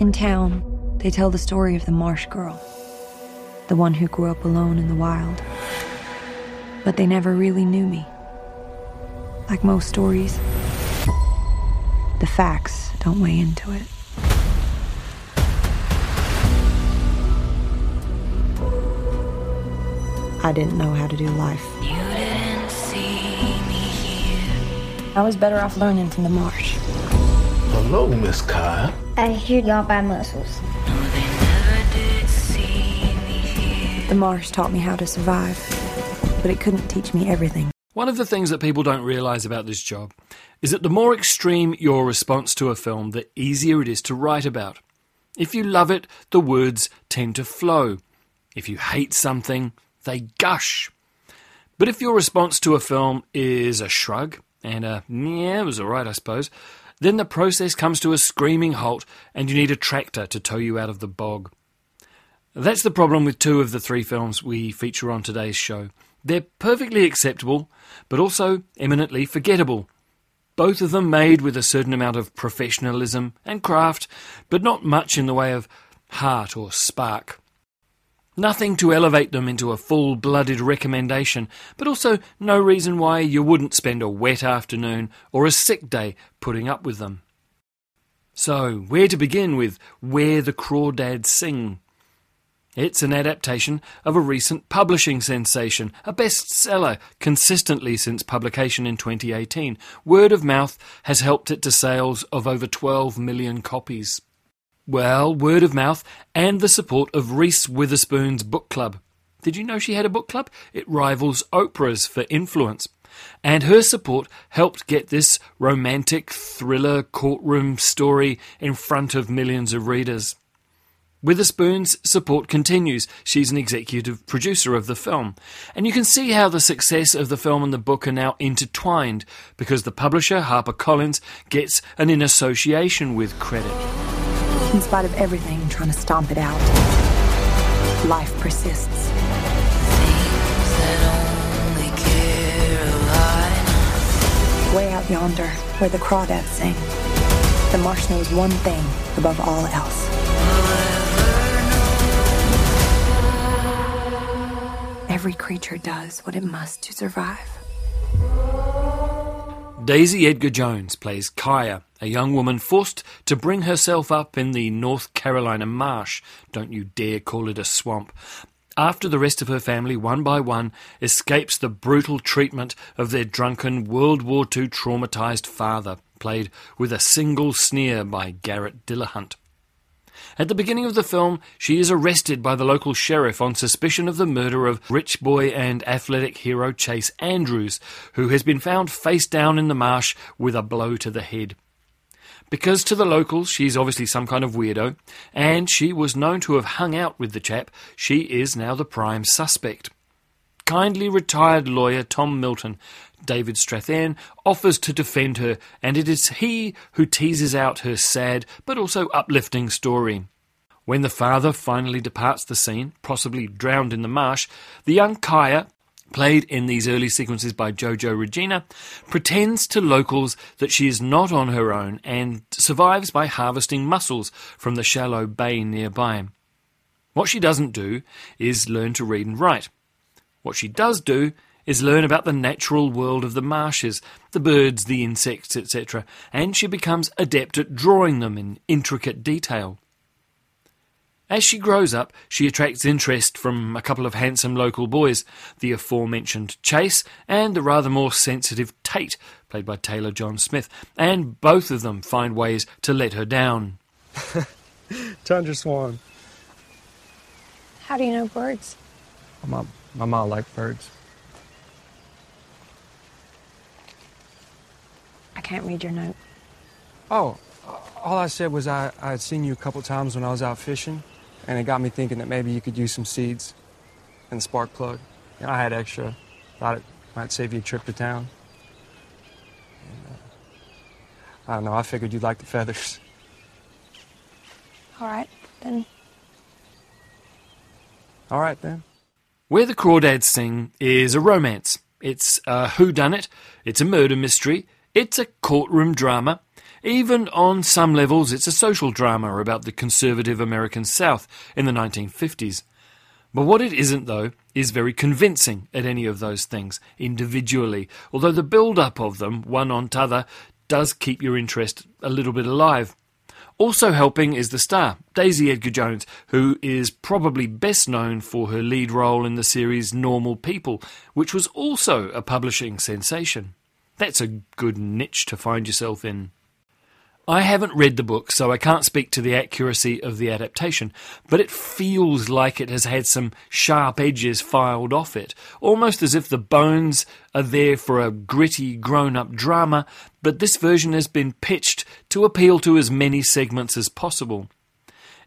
In town, they tell the story of the Marsh Girl, the one who grew up alone in the wild. But they never really knew me. Like most stories, the facts don't weigh into it. I didn't know how to do life. You didn't see me here. I was better off learning from the marsh. Hello, Miss Kyle. I hear y'all by muscles. No, they never did see me here. The marsh taught me how to survive, but it couldn't teach me everything. One of the things that people don't realise about this job is that the more extreme your response to a film, the easier it is to write about. If you love it, the words tend to flow. If you hate something, they gush. But if your response to a film is a shrug and a, yeah, it was alright I suppose, then the process comes to a screaming halt and you need a tractor to tow you out of the bog. That's the problem with two of the three films we feature on today's show. They're perfectly acceptable, but also eminently forgettable. Both of them made with a certain amount of professionalism and craft, but not much in the way of heart or spark. Nothing to elevate them into a full-blooded recommendation, but also no reason why you wouldn't spend a wet afternoon or a sick day putting up with them. So, where to begin with Where the Crawdads Sing? It's an adaptation of a recent publishing sensation, a bestseller consistently since publication in 2018. Word of mouth has helped it to sales of over 12 million copies. Well, word of mouth and the support of Reese Witherspoon's book club. Did you know she had a book club? It rivals Oprah's for influence. And her support helped get this romantic thriller courtroom story in front of millions of readers. Witherspoon's support continues. She's an executive producer of the film. And you can see how the success of the film and the book are now intertwined because the publisher, HarperCollins, gets an association with credit. In spite of everything I'm trying to stomp it out, life persists. Way out yonder, where the crawdads sing, the marsh knows one thing above all else. Every creature does what it must to survive. Daisy Edgar-Jones plays Kaya, a young woman forced to bring herself up in the North Carolina marsh. Don't you dare call it a swamp. After the rest of her family, one by one, escapes the brutal treatment of their drunken World War II traumatized father, played with a single sneer by Garrett Dillahunt. At the beginning of the film, she is arrested by the local sheriff on suspicion of the murder of rich boy and athletic hero Chase Andrews, who has been found face down in the marsh with a blow to the head. Because to the locals, she's obviously some kind of weirdo, and she was known to have hung out with the chap, she is now the prime suspect. Kindly retired lawyer Tom Milton, David Strathairn, offers to defend her, and it is he who teases out her sad but also uplifting story. When the father finally departs the scene, possibly drowned in the marsh, the young Kaya, played in these early sequences by Jojo Regina, pretends to locals that she is not on her own and survives by harvesting mussels from the shallow bay nearby. What she doesn't do is learn to read and write. What she does do is learn about the natural world of the marshes, the birds, the insects, etc., and she becomes adept at drawing them in intricate detail. As she grows up, she attracts interest from a couple of handsome local boys, the aforementioned Chase and the rather more sensitive Tate, played by Taylor John Smith, and both of them find ways to let her down. Tundra swan. How do you know birds? My mom liked birds. I can't read your note. Oh, all I said was I had seen you a couple times when I was out fishing, and it got me thinking that maybe you could use some seeds and a spark plug. You know, I had extra. Thought it might save you a trip to town. And, I don't know, I figured you'd like the feathers. All right, then. All right, then. Where the Crawdads Sing is a romance. It's a whodunit, it's a murder mystery, it's a courtroom drama. Even on some levels, it's a social drama about the conservative American South in the 1950s. But what it isn't, though, is very convincing at any of those things, individually, although the build-up of them, one on t'other, does keep your interest a little bit alive. Also helping is the star, Daisy Edgar-Jones, who is probably best known for her lead role in the series Normal People, which was also a publishing sensation. That's a good niche to find yourself in. I haven't read the book, so I can't speak to the accuracy of the adaptation, but it feels like it has had some sharp edges filed off it, almost as if the bones are there for a gritty, grown-up drama, but this version has been pitched to appeal to as many segments as possible.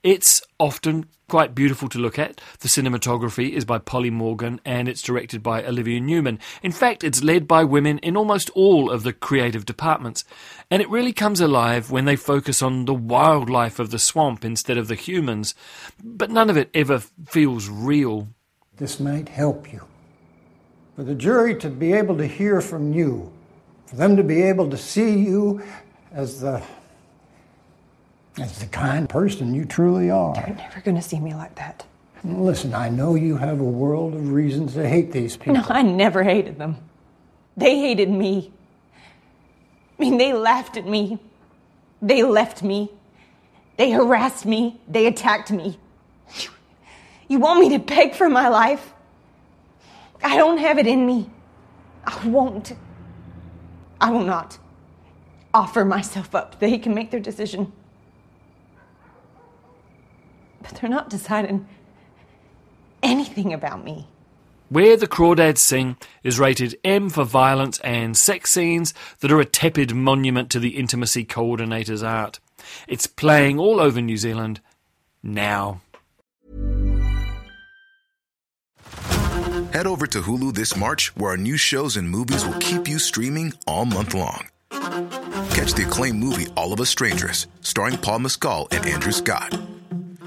It's often quite beautiful to look at. The cinematography is by Polly Morgan and it's directed by Olivia Newman. In fact, it's led by women in almost all of the creative departments. And it really comes alive when they focus on the wildlife of the swamp instead of the humans. But none of it ever feels real. This might help you. For the jury to be able to hear from you, for them to be able to see you as the kind person you truly are. You're never going to see me like that. Listen, I know you have a world of reasons to hate these people. No, I never hated them. They hated me. I mean, they laughed at me. They left me. They harassed me. They attacked me. You want me to beg for my life? I don't have it in me. I will not offer myself up. They can make their decision. But they're not deciding anything about me. Where the Crawdads Sing is rated M for violence and sex scenes that are a tepid monument to the intimacy coordinator's art. It's playing all over New Zealand now. Head over to Hulu this March, where our new shows and movies will keep you streaming all month long. Catch the acclaimed movie All of Us Strangers, starring Paul Mescal and Andrew Scott.